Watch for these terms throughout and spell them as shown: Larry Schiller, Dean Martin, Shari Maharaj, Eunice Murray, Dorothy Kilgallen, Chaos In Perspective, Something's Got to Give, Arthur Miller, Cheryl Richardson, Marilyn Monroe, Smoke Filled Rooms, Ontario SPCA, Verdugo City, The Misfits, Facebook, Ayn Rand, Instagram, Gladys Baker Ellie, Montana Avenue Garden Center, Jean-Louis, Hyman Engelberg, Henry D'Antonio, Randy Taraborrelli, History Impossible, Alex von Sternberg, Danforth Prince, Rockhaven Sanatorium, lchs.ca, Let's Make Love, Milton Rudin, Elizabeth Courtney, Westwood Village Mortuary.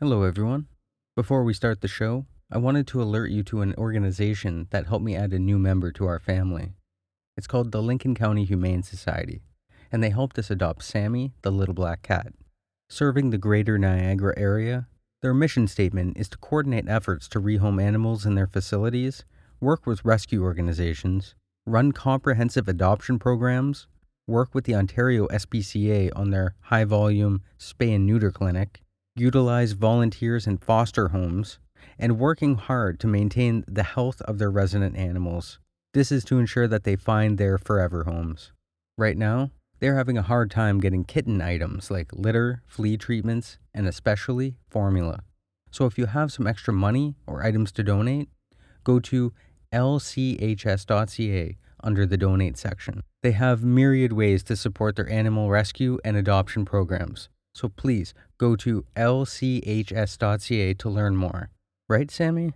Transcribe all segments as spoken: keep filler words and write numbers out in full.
Hello everyone. Before we start the show, I wanted to alert you to an organization that helped me add a new member to our family. It's called the Lincoln County Humane Society, and they helped us adopt Sammy, the little black cat. Serving the greater Niagara area, their mission statement is to coordinate efforts to rehome animals in their facilities, work with rescue organizations, run comprehensive adoption programs, work with the Ontario S P C A on their high-volume spay and neuter clinic, utilize volunteers in foster homes, and working hard to maintain the health of their resident animals. This is to ensure that they find their forever homes. Right now, they're having a hard time getting kitten items like litter, flea treatments, and especially formula. So if you have some extra money or items to donate, go to L C H S dot C A under the donate section. They have myriad ways to support their animal rescue and adoption programs. So please go to L C H S dot C A to learn more. Right, Sammy?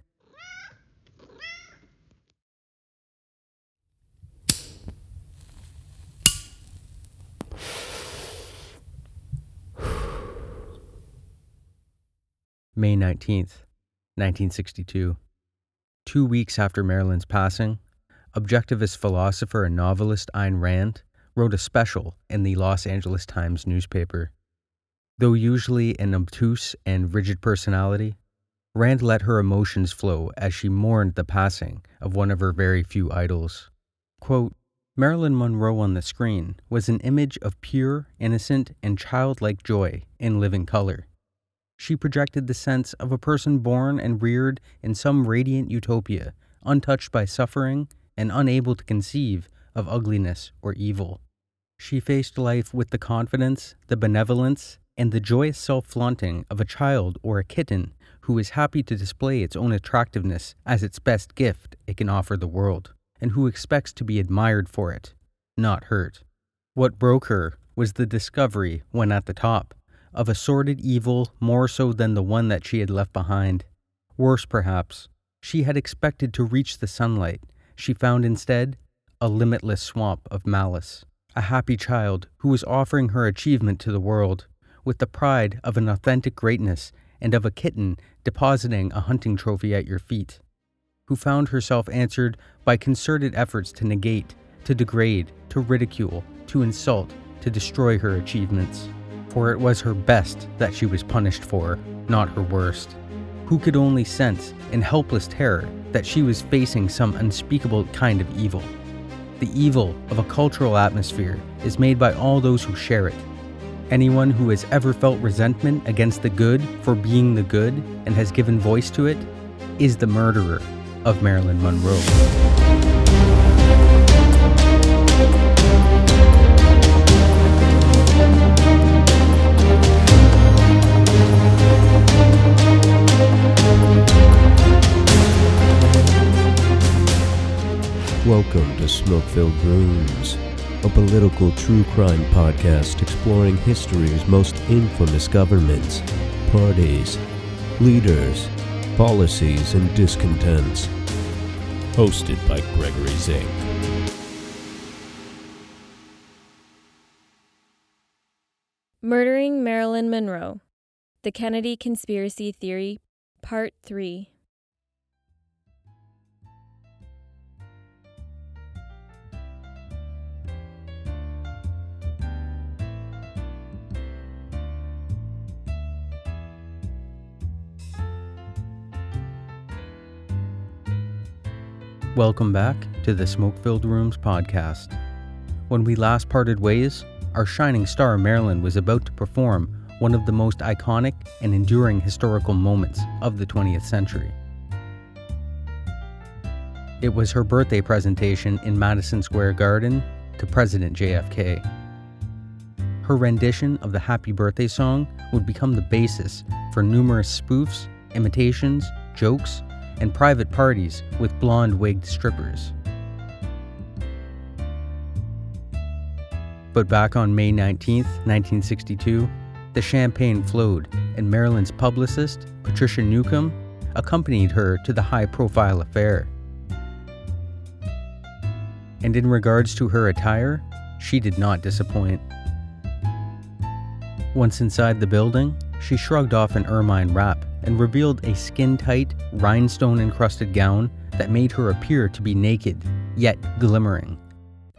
May nineteenth, nineteen sixty-two. Two weeks after Marilyn's passing, objectivist philosopher and novelist Ayn Rand wrote a special in the Los Angeles Times newspaper. Though usually an obtuse and rigid personality, Rand let her emotions flow as she mourned the passing of one of her very few idols. Quote, Marilyn Monroe on the screen was an image of pure, innocent, and childlike joy in living color. She projected the sense of a person born and reared in some radiant utopia, untouched by suffering and unable to conceive of ugliness or evil. She faced life with the confidence, the benevolence, and the joyous self-flaunting of a child or a kitten who is happy to display its own attractiveness as its best gift it can offer the world, and who expects to be admired for it, not hurt. What broke her was the discovery, when at the top, of a sordid evil more so than the one that she had left behind. Worse, perhaps, she had expected to reach the sunlight. She found instead a limitless swamp of malice, a happy child who was offering her achievement to the world, with the pride of an authentic greatness and of a kitten depositing a hunting trophy at your feet, who found herself answered by concerted efforts to negate, to degrade, to ridicule, to insult, to destroy her achievements. For it was her best that she was punished for, not her worst. Who could only sense, in helpless terror, that she was facing some unspeakable kind of evil. The evil of a cultural atmosphere is made by all those who share it. Anyone who has ever felt resentment against the good for being the good and has given voice to it is the murderer of Marilyn Monroe. Welcome to Smoke Filled Rooms, a political true crime podcast exploring history's most infamous governments, parties, leaders, policies, and discontents. Hosted by Gregory Zink. Murdering Marilyn Monroe, The Kennedy Conspiracy Theory, Part three. Welcome back to the Smoke-Filled Rooms podcast. When we last parted ways, our shining star Marilyn was about to perform one of the most iconic and enduring historical moments of the twentieth century. It was her birthday presentation in Madison Square Garden to President J F K. Her rendition of the Happy Birthday song would become the basis for numerous spoofs, imitations, jokes, and private parties with blonde-wigged strippers. But back on May nineteenth, nineteen sixty-two, the champagne flowed, and Marilyn's publicist, Patricia Newcomb, accompanied her to the high-profile affair. And in regards to her attire, she did not disappoint. Once inside the building, she shrugged off an ermine wrap and revealed a skin-tight, rhinestone-encrusted gown that made her appear to be naked, yet glimmering.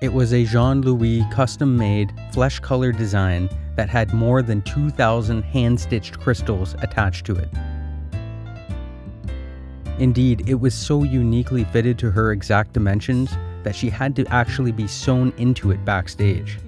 It was a Jean-Louis custom-made, flesh-colored design that had more than two thousand hand-stitched crystals attached to it. Indeed, it was so uniquely fitted to her exact dimensions that she had to actually be sewn into it backstage.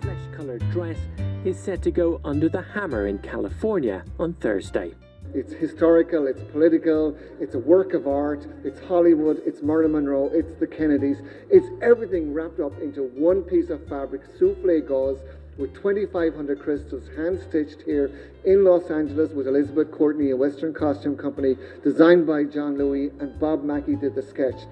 The flesh-colored dress is set to go under the hammer in California on Thursday. It's historical, it's political, it's a work of art, it's Hollywood, it's Marilyn Monroe, it's the Kennedys, it's everything wrapped up into one piece of fabric, soufflé gauze, with twenty-five hundred crystals hand-stitched here in Los Angeles with Elizabeth Courtney, a Western costume company, designed by Jean-Louis, and Bob Mackie did the sketch.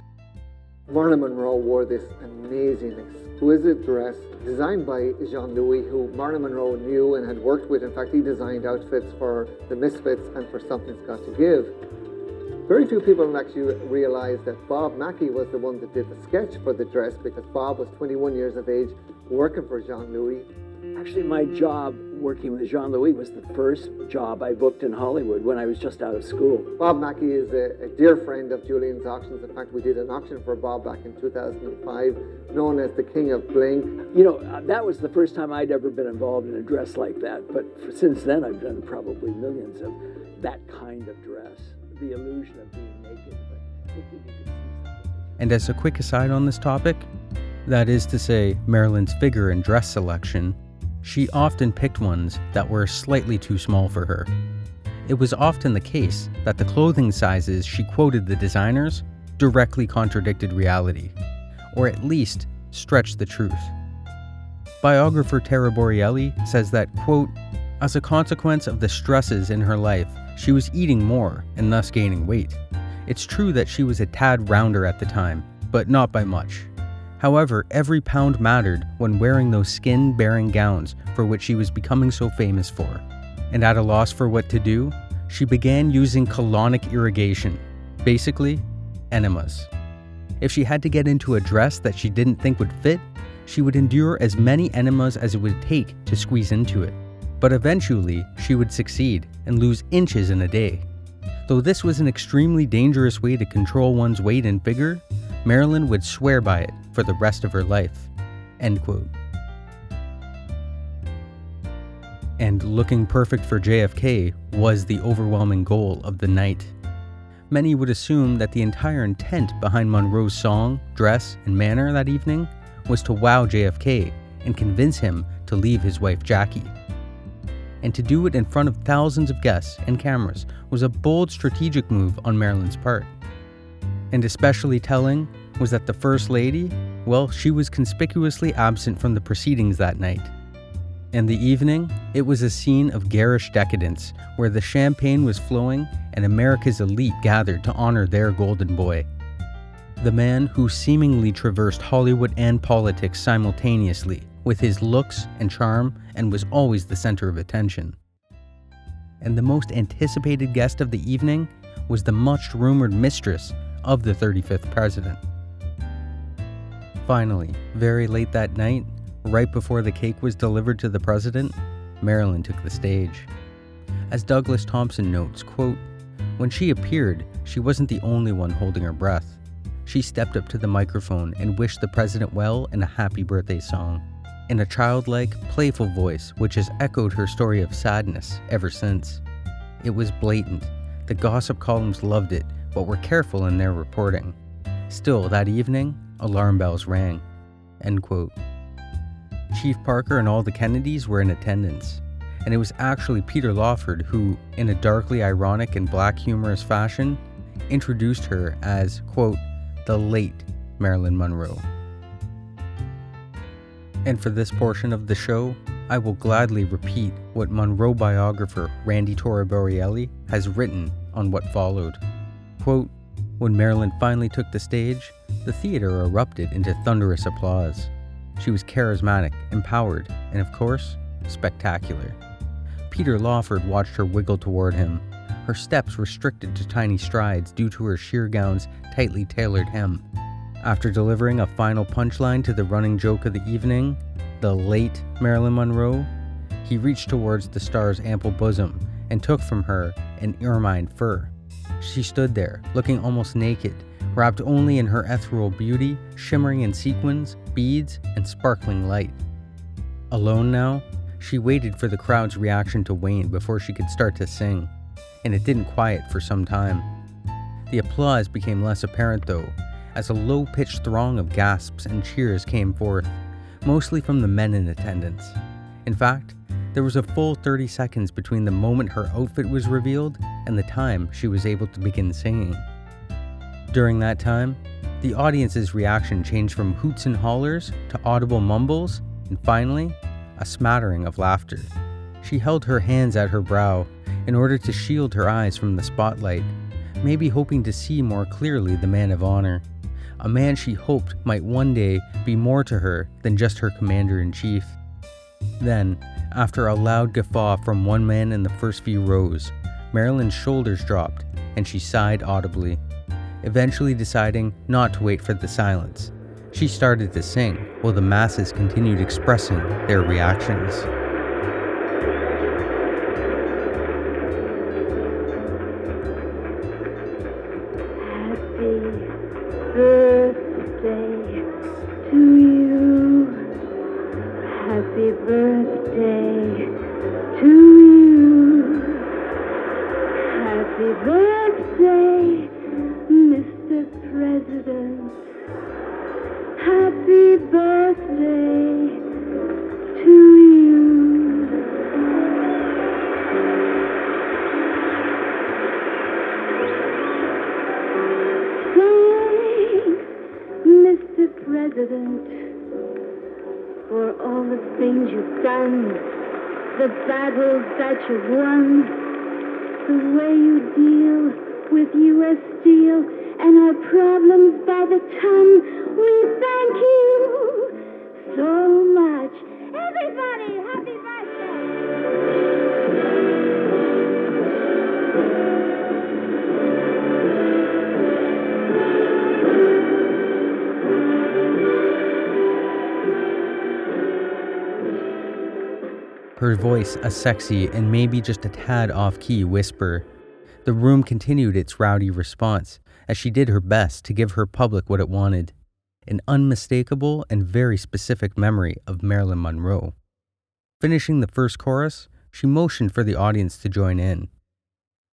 Marilyn Monroe wore this amazing, exquisite dress designed by Jean-Louis, who Marilyn Monroe knew and had worked with. In fact, he designed outfits for The Misfits and for Something's Got to Give. Very few people actually realize that Bob Mackie was the one that did the sketch for the dress, because Bob was twenty-one years of age working for Jean-Louis. Actually, my job working with Jean-Louis was the first job I booked in Hollywood when I was just out of school. Bob Mackie is a, a dear friend of Julian's auctions. In fact, we did an auction for Bob back in two thousand five, known as the King of Bling. You know, that was the first time I'd ever been involved in a dress like that. But for, since then, I've done probably millions of that kind of dress, the illusion of being naked. But... And as a quick aside on this topic, that is to say, Marilyn's figure and dress selection, she often picked ones that were slightly too small for her. It was often the case that the clothing sizes she quoted the designers directly contradicted reality, or at least stretched the truth. Biographer Taraborrelli says that, quote, as a consequence of the stresses in her life, she was eating more and thus gaining weight. It's true that she was a tad rounder at the time, but not by much. However, every pound mattered when wearing those skin-bearing gowns for which she was becoming so famous for. And at a loss for what to do, she began using colonic irrigation, basically enemas. If she had to get into a dress that she didn't think would fit, she would endure as many enemas as it would take to squeeze into it. But eventually, she would succeed and lose inches in a day. Though this was an extremely dangerous way to control one's weight and figure, Marilyn would swear by it for the rest of her life, end quote. And looking perfect for J F K was the overwhelming goal of the night. Many would assume that the entire intent behind Monroe's song, dress, and manner that evening was to wow J F K and convince him to leave his wife Jackie. And to do it in front of thousands of guests and cameras was a bold strategic move on Marilyn's part. And especially telling was that the First Lady, well, she was conspicuously absent from the proceedings that night. In the evening, it was a scene of garish decadence, where the champagne was flowing and America's elite gathered to honor their golden boy. The man who seemingly traversed Hollywood and politics simultaneously, with his looks and charm, and was always the center of attention. And the most anticipated guest of the evening was the much-rumored mistress of the thirty-fifth president. Finally, very late that night, right before the cake was delivered to the president, Marilyn took the stage. As Douglas Thompson notes, quote, when she appeared, she wasn't the only one holding her breath. She stepped up to the microphone and wished the president well in a happy birthday song, in a childlike, playful voice which has echoed her story of sadness ever since. It was blatant. The gossip columns loved it, but were careful in their reporting. Still, that evening, alarm bells rang, end quote. Chief Parker and all the Kennedys were in attendance, and it was actually Peter Lawford who, in a darkly ironic and black humorous fashion, introduced her as, quote, the late Marilyn Monroe. And for this portion of the show, I will gladly repeat what Monroe biographer Randy Taraborrelli has written on what followed. Quote, when Marilyn finally took the stage, the theater erupted into thunderous applause. She was charismatic, empowered, and of course, spectacular. Peter Lawford watched her wiggle toward him, her steps restricted to tiny strides due to her sheer gown's tightly tailored hem. After delivering a final punchline to the running joke of the evening, the late Marilyn Monroe, He reached towards the star's ample bosom and took from her an ermine fur. She stood there, looking almost naked, wrapped only in her ethereal beauty, shimmering in sequins, beads, and sparkling light. Alone now, she waited for the crowd's reaction to wane before she could start to sing, and it didn't quiet for some time. The applause became less apparent, though, as a low-pitched throng of gasps and cheers came forth, mostly from the men in attendance. In fact, there was a full thirty seconds between the moment her outfit was revealed and the time she was able to begin singing. During that time, the audience's reaction changed from hoots and hollers to audible mumbles, and finally, a smattering of laughter. She held her hands at her brow in order to shield her eyes from the spotlight, maybe hoping to see more clearly the man of honor, a man she hoped might one day be more to her than just her commander-in-chief. Then, after a loud guffaw from one man in the first few rows, Marilyn's shoulders dropped and she sighed audibly, eventually deciding not to wait for the silence. She started to sing, while the masses continued expressing their reactions. Happy birthday to you. Happy birthday to you. Happy birthday, Mister President. Happy birthday to you. Thanks, Mister President, for all the things you've done, the battles that you've won, the way you deal with U S Steel and our problems by the ton. We thank you so much. Everybody, happy birthday. Her voice a sexy and maybe just a tad off-key whisper. The room continued its rowdy response as she did her best to give her public what it wanted. An unmistakable and very specific memory of Marilyn Monroe. Finishing the first chorus, she motioned for the audience to join in.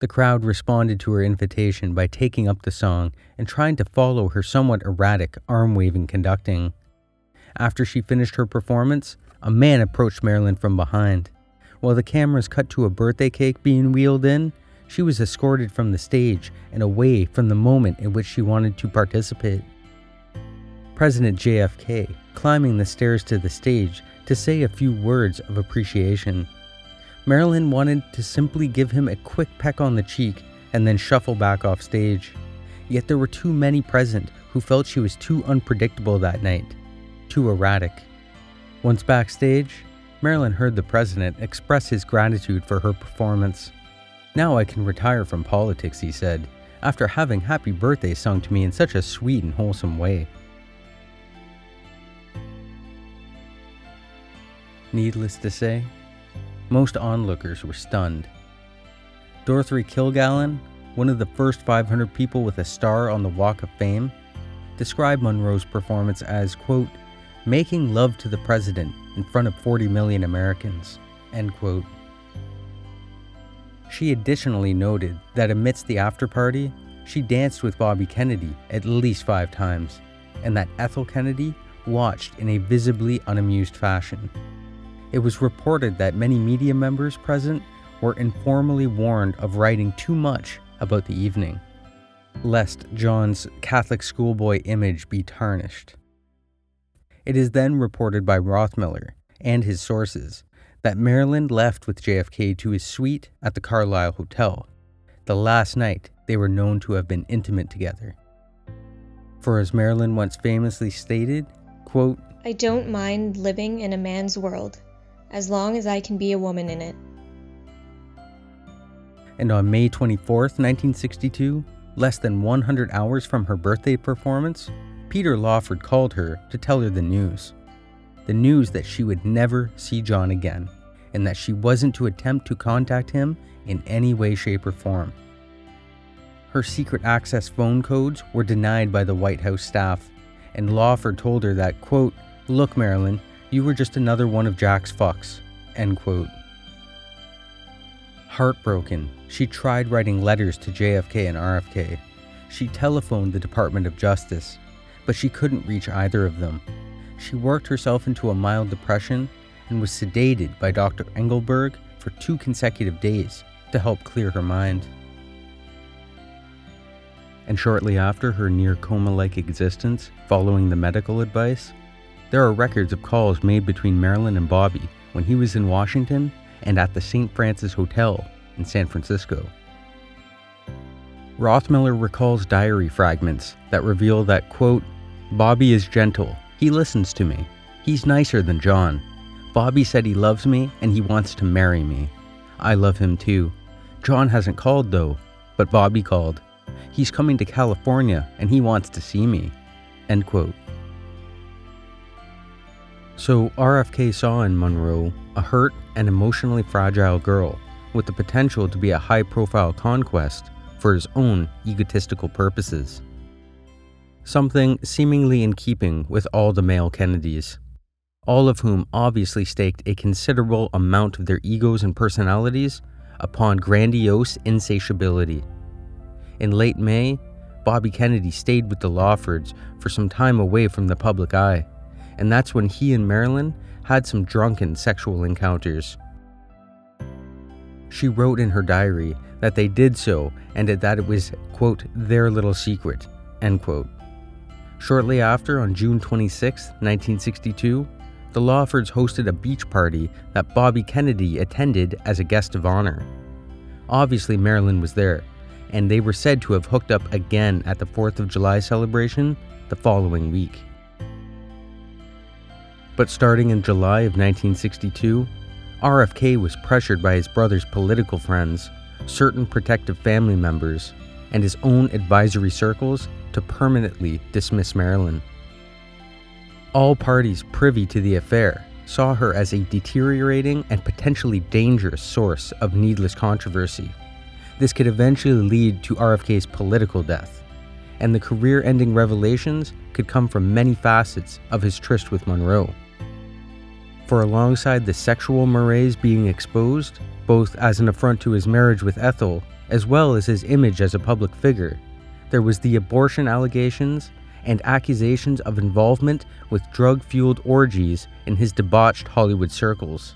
The crowd responded to her invitation by taking up the song and trying to follow her somewhat erratic, arm-waving conducting. After she finished her performance, a man approached Marilyn from behind. While the cameras cut to a birthday cake being wheeled in, she was escorted from the stage and away from the moment in which she wanted to participate. President J F K climbing the stairs to the stage to say a few words of appreciation. Marilyn wanted to simply give him a quick peck on the cheek and then shuffle back off stage. Yet there were too many present who felt she was too unpredictable that night, too erratic. Once backstage, Marilyn heard the president express his gratitude for her performance. "Now I can retire from politics," he said, after having Happy Birthday sung to me in such a sweet and wholesome way. Needless to say, most onlookers were stunned. Dorothy Kilgallen, one of the first five hundred people with a star on the Walk of Fame, described Monroe's performance as, quote, making love to the president in front of forty million Americans, end quote. She additionally noted that amidst the after-party, she danced with Bobby Kennedy at least five times, and that Ethel Kennedy watched in a visibly unamused fashion. It was reported that many media members present were informally warned of writing too much about the evening, lest John's Catholic schoolboy image be tarnished. It is then reported by Rothmiller and his sources that Marilyn left with J F K to his suite at the Carlisle Hotel, the last night they were known to have been intimate together. For as Marilyn once famously stated, quote, I don't mind living in a man's world, as long as I can be a woman in it. And on May twenty-fourth, nineteen sixty-two, less than one hundred hours from her birthday performance, Peter Lawford called her to tell her the news. The news that she would never see John again, and that she wasn't to attempt to contact him in any way, shape, or form. Her secret access phone codes were denied by the White House staff, and Lawford told her that, quote, "Look, Marilyn, you were just another one of Jack's fucks," end quote. Heartbroken, she tried writing letters to J F K and R F K. She telephoned the Department of Justice, but she couldn't reach either of them. She worked herself into a mild depression and was sedated by Doctor Engelberg for two consecutive days to help clear her mind. And shortly after her near coma-like existence, following the medical advice, there are records of calls made between Marilyn and Bobby when he was in Washington and at the Saint Francis Hotel in San Francisco. Rothmiller recalls diary fragments that reveal that, quote, "Bobby is gentle. He listens to me. He's nicer than John. Bobby said he loves me and he wants to marry me. I love him too. John hasn't called though, but Bobby called. He's coming to California and he wants to see me," end quote. So R F K saw in Monroe a hurt and emotionally fragile girl with the potential to be a high-profile conquest for his own egotistical purposes. Something seemingly in keeping with all the male Kennedys, all of whom obviously staked a considerable amount of their egos and personalities upon grandiose insatiability. In late May, Bobby Kennedy stayed with the Lawfords for some time away from the public eye, and that's when he and Marilyn had some drunken sexual encounters. She wrote in her diary that they did so and that it was, quote, "their little secret," end quote. Shortly after, on June twenty-sixth, nineteen sixty-two, the Lawfords hosted a beach party that Bobby Kennedy attended as a guest of honor. Obviously, Marilyn was there, and they were said to have hooked up again at the fourth of July celebration the following week. But starting in July of nineteen sixty-two, R F K was pressured by his brother's political friends, certain protective family members, and his own advisory circles to permanently dismiss Marilyn. All parties privy to the affair saw her as a deteriorating and potentially dangerous source of needless controversy. This could eventually lead to R F K's political death, and the career-ending revelations could come from many facets of his tryst with Monroe. For alongside the sexual mores being exposed, both as an affront to his marriage with Ethel, as well as his image as a public figure, there was the abortion allegations and accusations of involvement with drug-fueled orgies in his debauched Hollywood circles.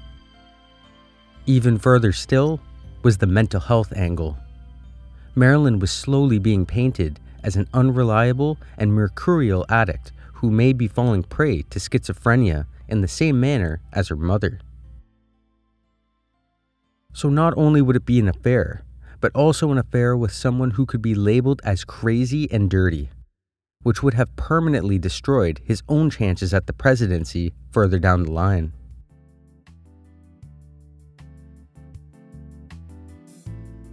Even further still was the mental health angle. Marilyn was slowly being painted as an unreliable and mercurial addict who may be falling prey to schizophrenia in the same manner as her mother. So not only would it be an affair, but also an affair with someone who could be labeled as crazy and dirty, which would have permanently destroyed his own chances at the presidency further down the line.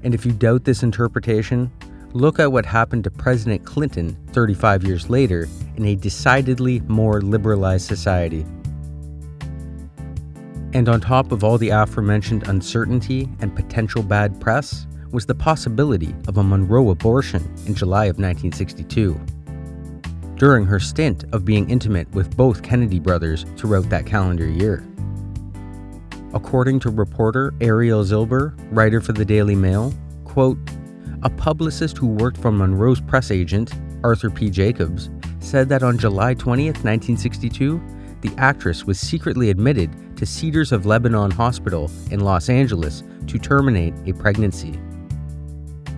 And if you doubt this interpretation, look at what happened to President Clinton thirty-five years later in a decidedly more liberalized society. And on top of all the aforementioned uncertainty and potential bad press was the possibility of a Monroe abortion in July of nineteen sixty-two, during her stint of being intimate with both Kennedy brothers throughout that calendar year. According to reporter Ariel Zilber, writer for the Daily Mail, quote, "A publicist who worked for Monroe's press agent, Arthur P. Jacobs, said that on July twentieth, nineteen sixty-two, the actress was secretly admitted to Cedars of Lebanon Hospital in Los Angeles to terminate a pregnancy."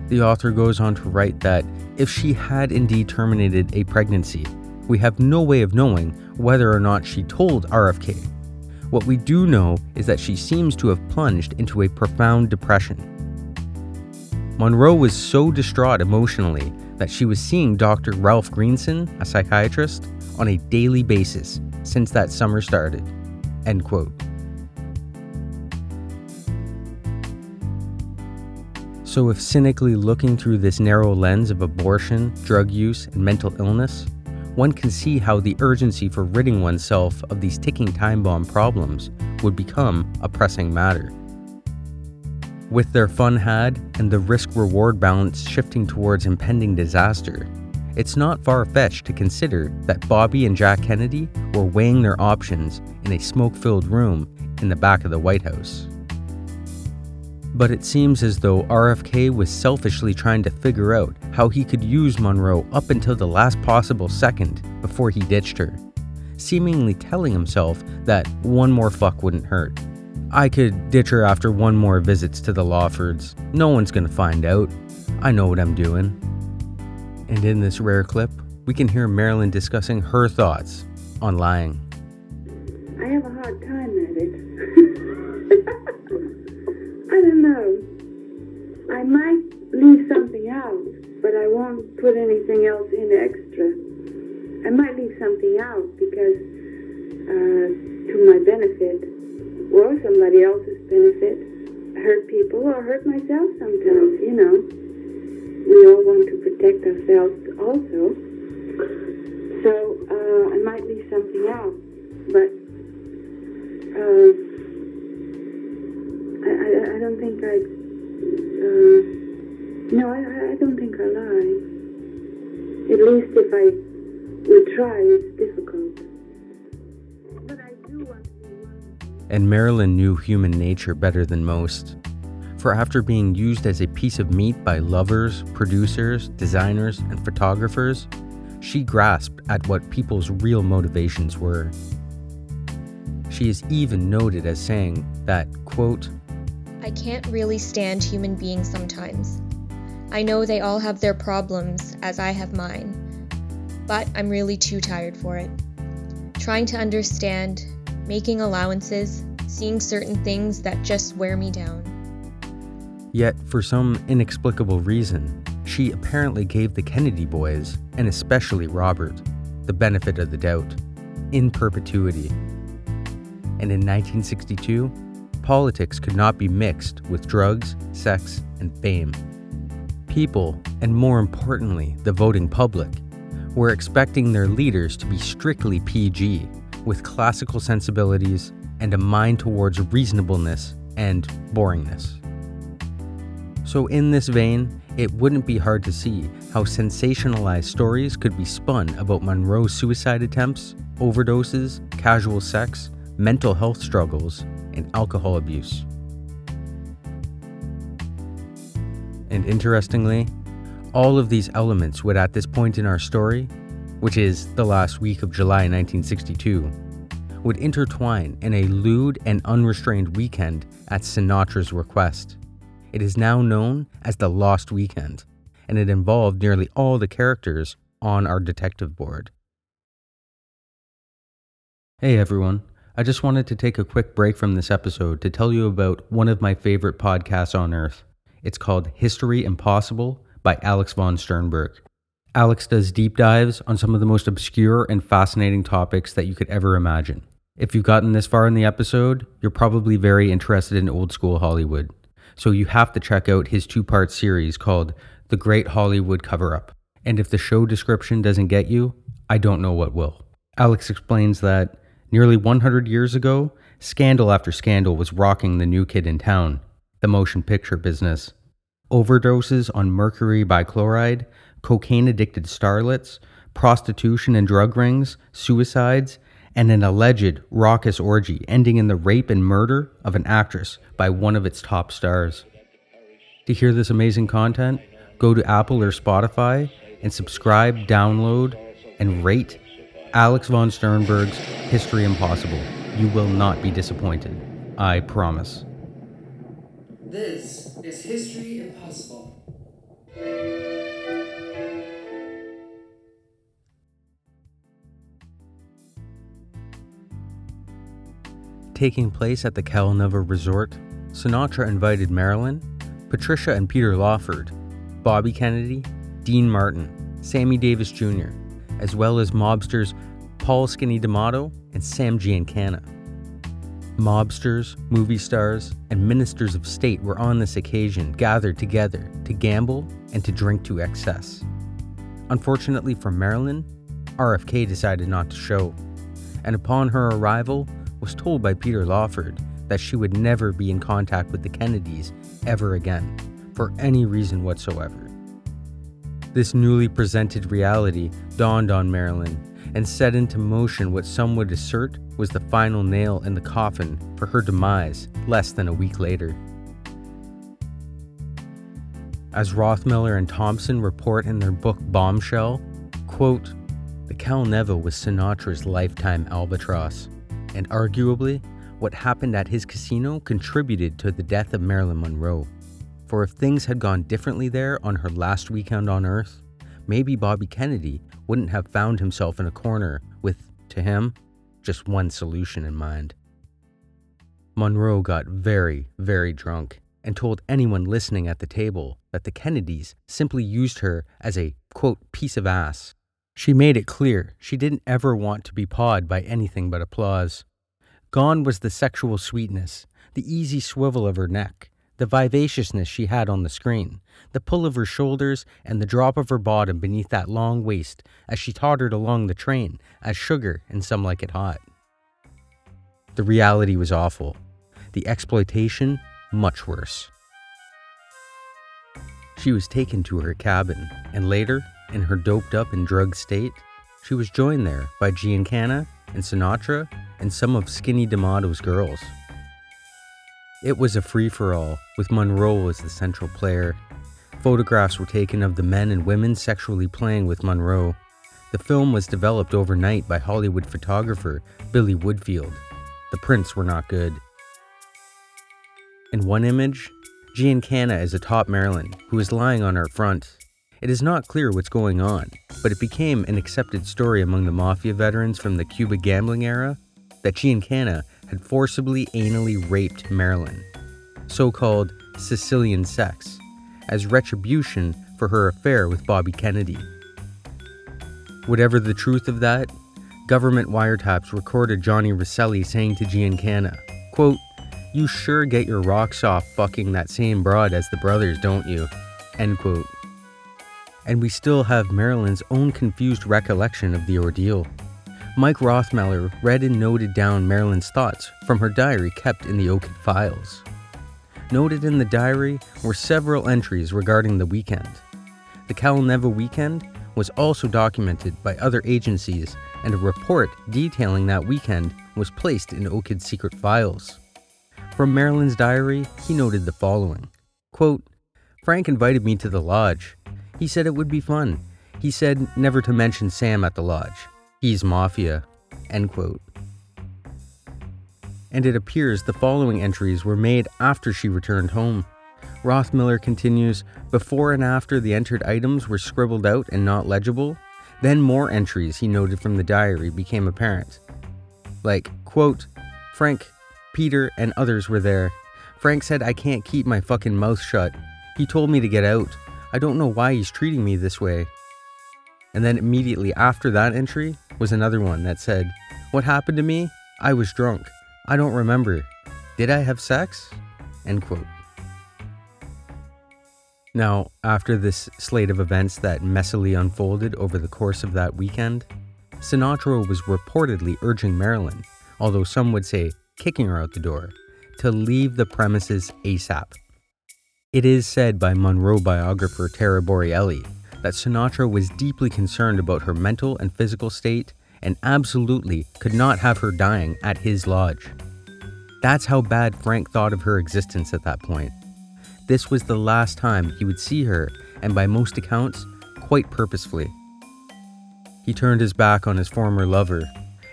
The author goes on to write that if she had indeed terminated a pregnancy, we have no way of knowing whether or not she told R F K. What we do know is that she seems to have plunged into a profound depression. Monroe was so distraught emotionally that she was seeing Doctor Ralph Greenson, a psychiatrist, on a daily basis since that summer started, end quote. So if cynically looking through this narrow lens of abortion, drug use, and mental illness, one can see how the urgency for ridding oneself of these ticking time bomb problems would become a pressing matter. With their fun had and the risk-reward balance shifting towards impending disaster, it's not far-fetched to consider that Bobby and Jack Kennedy were weighing their options in a smoke-filled room in the back of the White House. But it seems as though R F K was selfishly trying to figure out how he could use Monroe up until the last possible second before he ditched her, seemingly telling himself that one more fuck wouldn't hurt. I could ditch her after one more visits to the Lawfords. No one's gonna find out. I know what I'm doing. And in this rare clip, we can hear Marilyn discussing her thoughts on lying. I have a hard time at it. I don't know. I might leave something out, but I won't put anything else in extra. I might leave something out because, uh, to my benefit, or somebody else's benefit, I hurt people or hurt myself sometimes, you know. We all want to protect ourselves also, so uh, I might leave something out, but uh, I, I, I don't think I, uh, no, I, I don't think I lie. At least if I would try, it's difficult. But I do want to be one. And Marilyn knew human nature better than most. For after being used as a piece of meat by lovers, producers, designers, and photographers, she grasped at what people's real motivations were. She is even noted as saying that, quote, I can't really stand human beings sometimes. I know they all have their problems, as I have mine, but I'm really too tired for it. Trying to understand, making allowances, seeing certain things that just wear me down. Yet, for some inexplicable reason, she apparently gave the Kennedy boys, and especially Robert, the benefit of the doubt, in perpetuity. And in nineteen sixty-two, politics could not be mixed with drugs, sex, and fame. People, and more importantly, the voting public, were expecting their leaders to be strictly P G, with classical sensibilities and a mind towards reasonableness and boringness. So in this vein, it wouldn't be hard to see how sensationalized stories could be spun about Monroe's suicide attempts, overdoses, casual sex, mental health struggles, and alcohol abuse. And interestingly, all of these elements would at this point in our story, which is the last week of July nineteen sixty-two, would intertwine in a lewd and unrestrained weekend at Sinatra's request. It is now known as the Lost Weekend, and it involved nearly all the characters on our detective board. Hey everyone, I just wanted to take a quick break from this episode to tell you about one of my favorite podcasts on earth. It's called History Impossible by Alex von Sternberg. Alex does deep dives on some of the most obscure and fascinating topics that you could ever imagine. If you've gotten this far in the episode, you're probably very interested in old school Hollywood. So you have to check out his two-part series called The Great Hollywood Cover-Up. And if the show description doesn't get you, I don't know what will. Alex explains that nearly one hundred years ago, scandal after scandal was rocking the new kid in town, the motion picture business. Overdoses on mercury bichloride, cocaine-addicted starlets, prostitution and drug rings, suicides, and an alleged raucous orgy ending in the rape and murder of an actress by one of its top stars. To hear this amazing content, go to Apple or Spotify and subscribe, download, and rate Alex von Sternberg's History Impossible. You will not be disappointed. I promise. This is History Impossible. Taking place at the Cal Neva Resort, Sinatra invited Marilyn, Patricia and Peter Lawford, Bobby Kennedy, Dean Martin, Sammy Davis Junior, as well as mobsters Paul Skinny D'Amato and Sam Giancana. Mobsters, movie stars, and ministers of state were on this occasion gathered together to gamble and to drink to excess. Unfortunately for Marilyn, R F K decided not to show, and upon her arrival was told by Peter Lawford that she would never be in contact with the Kennedys ever again, for any reason whatsoever. This newly presented reality dawned on Marilyn and set into motion what some would assert was the final nail in the coffin for her demise less than a week later. As Rothmiller and Thompson report in their book Bombshell, quote, "The Cal Neva was Sinatra's lifetime albatross, and arguably, what happened at his casino contributed to the death of Marilyn Monroe. For if things had gone differently there on her last weekend on Earth, maybe Bobby Kennedy wouldn't have found himself in a corner with, to him, just one solution in mind." Monroe got very, very drunk and told anyone listening at the table that the Kennedys simply used her as a, quote, piece of ass. She made it clear she didn't ever want to be pawed by anything but applause. Gone was the sexual sweetness, the easy swivel of her neck, the vivaciousness she had on the screen, the pull of her shoulders, and the drop of her bottom beneath that long waist as she tottered along the train, as Sugar and Some Like It Hot. The reality was awful. The exploitation, much worse. She was taken to her cabin, and later, in her doped-up and drugged state, she was joined there by Giancana and Sinatra and some of Skinny D'Amato's girls. It was a free-for-all, with Monroe as the central player. Photographs were taken of the men and women sexually playing with Monroe. The film was developed overnight by Hollywood photographer Billy Woodfield. The prints were not good. In one image, Giancana is atop Marilyn, who is lying on her front. It is not clear what's going on, but it became an accepted story among the mafia veterans from the Cuba gambling era that Giancana had forcibly anally raped Marilyn, so-called Sicilian sex, as retribution for her affair with Bobby Kennedy. Whatever the truth of that, government wiretaps recorded Johnny Rosselli saying to Giancana, quote, "You sure get your rocks off fucking that same broad as the brothers, don't you?" End quote. And we still have Marilyn's own confused recollection of the ordeal. Mike Rothmiller read and noted down Marilyn's thoughts from her diary kept in the Oakwood files. Noted in the diary were several entries regarding the weekend. The Cal Neva weekend was also documented by other agencies, and a report detailing that weekend was placed in Oakwood's secret files. From Marilyn's diary, he noted the following, quote, "Frank invited me to the lodge. He said it would be fun. He said never to mention Sam at the lodge. He's mafia," end quote. And it appears the following entries were made after she returned home. Rothmiller continues, "Before and after the entered items were scribbled out and not legible, then more entries he noted from the diary became apparent. Like, quote, Frank, Peter, and others were there. Frank said I can't keep my fucking mouth shut. He told me to get out. I don't know why he's treating me this way." And then immediately after that entry was another one that said, "What happened to me? I was drunk. I don't remember. Did I have sex?" End quote. Now, after this slate of events that messily unfolded over the course of that weekend, Sinatra was reportedly urging Marilyn, although some would say kicking her out the door, to leave the premises ASAP. It is said by Monroe biographer Taraborrelli that Sinatra was deeply concerned about her mental and physical state and absolutely could not have her dying at his lodge. That's how bad Frank thought of her existence at that point. This was the last time he would see her, and by most accounts, quite purposefully. He turned his back on his former lover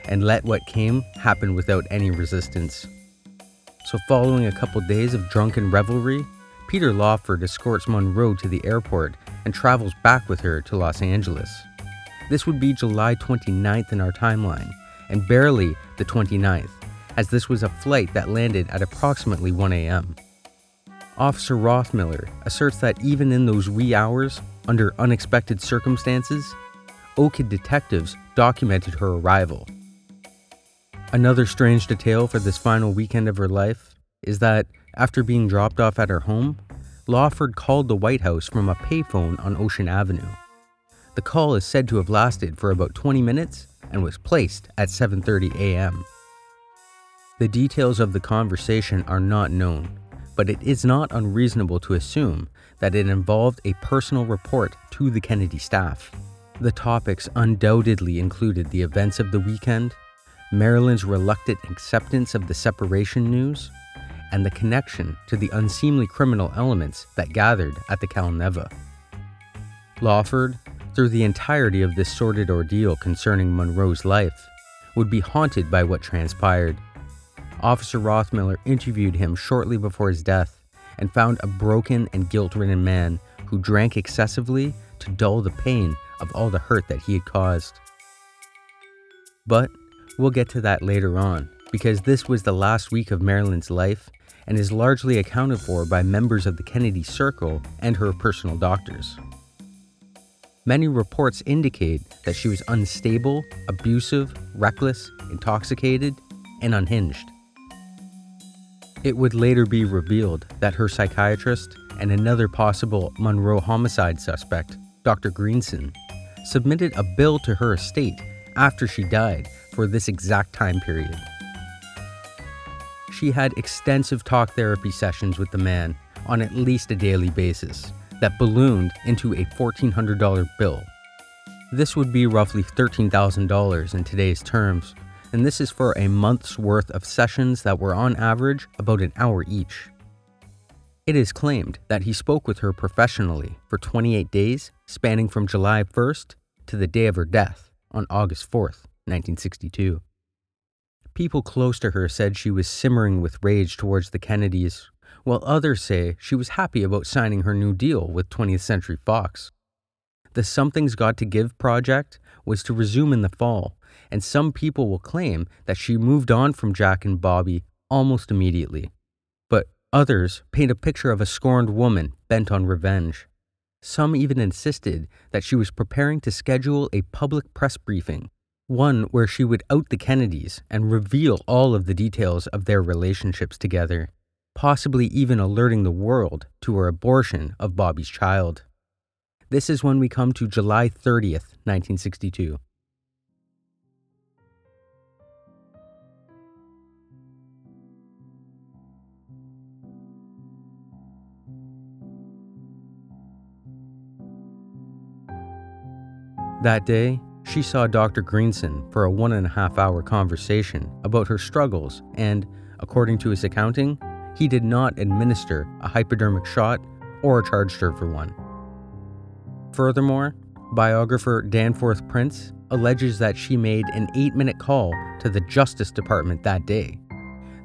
and let what came happen without any resistance. So following a couple days of drunken revelry, Peter Lawford escorts Monroe to the airport and travels back with her to Los Angeles. This would be July twenty-ninth in our timeline, and barely the twenty-ninth, as this was a flight that landed at approximately one a.m. Officer Rothmiller asserts that even in those wee hours, under unexpected circumstances, Oakwood detectives documented her arrival. Another strange detail for this final weekend of her life is that, after being dropped off at her home, Lawford called the White House from a payphone on Ocean Avenue. The call is said to have lasted for about twenty minutes and was placed at seven thirty a m The details of the conversation are not known, but it is not unreasonable to assume that it involved a personal report to the Kennedy staff. The topics undoubtedly included the events of the weekend, Marilyn's reluctant acceptance of the separation news, and the connection to the unseemly criminal elements that gathered at the Cal Neva. Lawford, through the entirety of this sordid ordeal concerning Monroe's life, would be haunted by what transpired. Officer Rothmiller interviewed him shortly before his death and found a broken and guilt-ridden man who drank excessively to dull the pain of all the hurt that he had caused. But we'll get to that later on, because this was the last week of Marilyn's life and is largely accounted for by members of the Kennedy Circle and her personal doctors. Many reports indicate that she was unstable, abusive, reckless, intoxicated, and unhinged. It would later be revealed that her psychiatrist and another possible Monroe homicide suspect, Doctor Greenson, submitted a bill to her estate after she died for this exact time period. She had extensive talk therapy sessions with the man on at least a daily basis that ballooned into a fourteen hundred dollars bill. This would be roughly thirteen thousand dollars in today's terms, and this is for a month's worth of sessions that were on average about an hour each. It is claimed that he spoke with her professionally for twenty-eight days, spanning from July first to the day of her death on August fourth, nineteen sixty-two. People close to her said she was simmering with rage towards the Kennedys, while others say she was happy about signing her new deal with twentieth century fox. The Something's Got to Give project was to resume in the fall, and some people will claim that she moved on from Jack and Bobby almost immediately. But others paint a picture of a scorned woman bent on revenge. Some even insisted that she was preparing to schedule a public press briefing, one where she would out the Kennedys and reveal all of the details of their relationships together, possibly even alerting the world to her abortion of Bobby's child. This is when we come to July thirtieth, nineteen sixty-two. That day, she saw Doctor Greenson for a one and a half hour conversation about her struggles, and, according to his accounting, he did not administer a hypodermic shot or charged her for one. Furthermore, biographer Danforth Prince alleges that she made an eight-minute call to the Justice Department that day.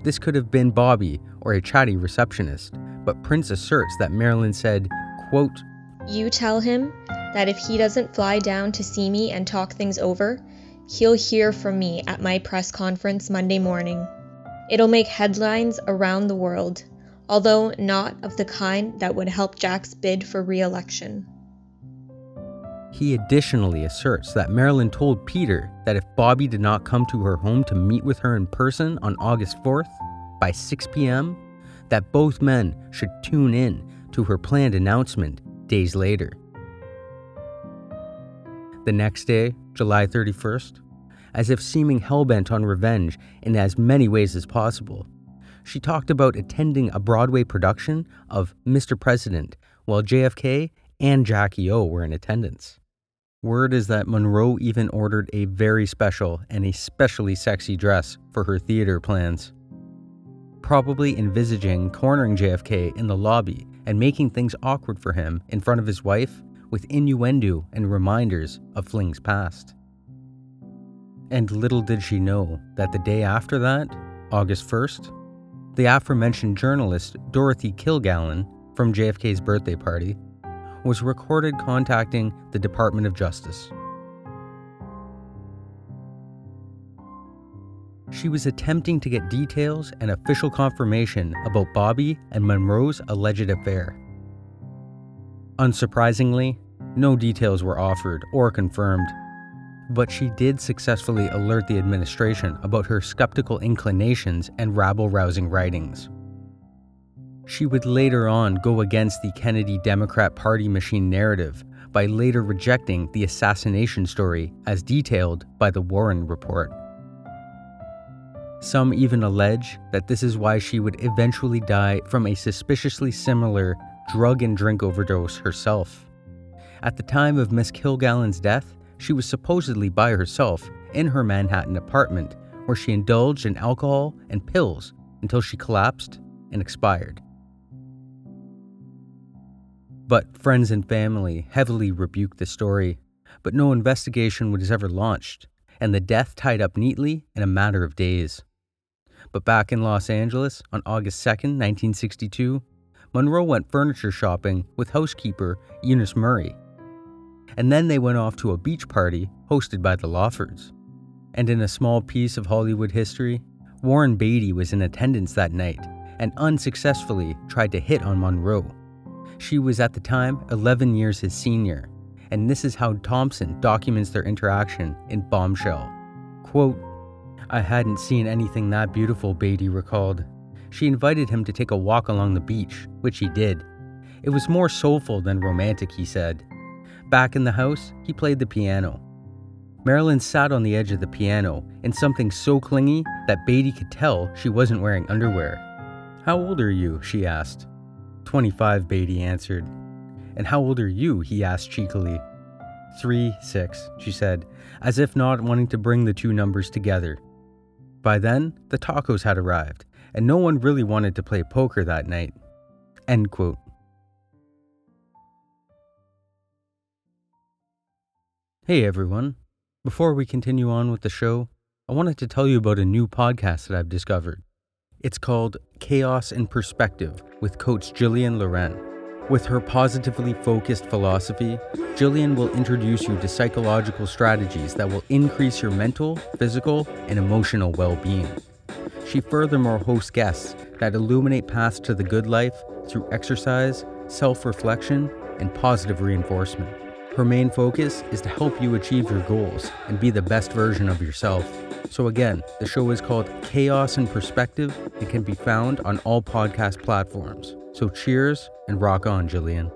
This could have been Bobby or a chatty receptionist, but Prince asserts that Marilyn said, quote, "You tell him that if he doesn't fly down to see me and talk things over, he'll hear from me at my press conference Monday morning. It'll make headlines around the world, although not of the kind that would help Jack's bid for re-election." He additionally asserts that Marilyn told Peter that if Bobby did not come to her home to meet with her in person on August fourth by six p m, that both men should tune in to her planned announcement days later. The next day, July thirty-first, as if seeming hell-bent on revenge in as many ways as possible, she talked about attending a Broadway production of Mister President while J F K and Jackie O were in attendance. Word is that Monroe even ordered a very special and especially sexy dress for her theater plans, probably envisaging cornering J F K in the lobby and making things awkward for him in front of his wife, with innuendo and reminders of flings past. And little did she know that the day after that, August first, the aforementioned journalist Dorothy Kilgallen from J F K's birthday party was recorded contacting the Department of Justice. She was attempting to get details and official confirmation about Bobby and Monroe's alleged affair. Unsurprisingly, no details were offered or confirmed, but she did successfully alert the administration about her skeptical inclinations and rabble-rousing writings. She would later on go against the Kennedy Democrat Party machine narrative by later rejecting the assassination story as detailed by the Warren Report. Some even allege that this is why she would eventually die from a suspiciously similar drug and drink overdose herself. At the time of Miss Kilgallen's death, she was supposedly by herself in her Manhattan apartment, where she indulged in alcohol and pills until she collapsed and expired. But friends and family heavily rebuked the story, but no investigation was ever launched, and the death tied up neatly in a matter of days. But back in Los Angeles on August second, nineteen sixty-two, Monroe went furniture shopping with housekeeper Eunice Murray. And then they went off to a beach party hosted by the Lawfords. And in a small piece of Hollywood history, Warren Beatty was in attendance that night and unsuccessfully tried to hit on Monroe. She was at the time eleven years his senior, and this is how Thompson documents their interaction in Bombshell. Quote, "I hadn't seen anything that beautiful," Beatty recalled. She invited him to take a walk along the beach, which he did. It was more soulful than romantic, he said. Back in the house, he played the piano. Marilyn sat on the edge of the piano in something so clingy that Beatty could tell she wasn't wearing underwear. "How old are you?" she asked. twenty-five, Beatty answered. "And how old are you?" he asked cheekily. Three, six, she said, as if not wanting to bring the two numbers together. By then, the tacos had arrived, and no one really wanted to play poker that night. End quote. Hey everyone. Before we continue on with the show, I wanted to tell you about a new podcast that I've discovered. It's called Chaos in Perspective with Coach Gillian Loren. With her positively focused philosophy, Gillian will introduce you to psychological strategies that will increase your mental, physical, and emotional well-being. She furthermore hosts guests that illuminate paths to the good life through exercise, self-reflection, and positive reinforcement. Her main focus is to help you achieve your goals and be the best version of yourself. So again, the show is called Chaos in Perspective and can be found on all podcast platforms. So cheers and rock on, Jillian.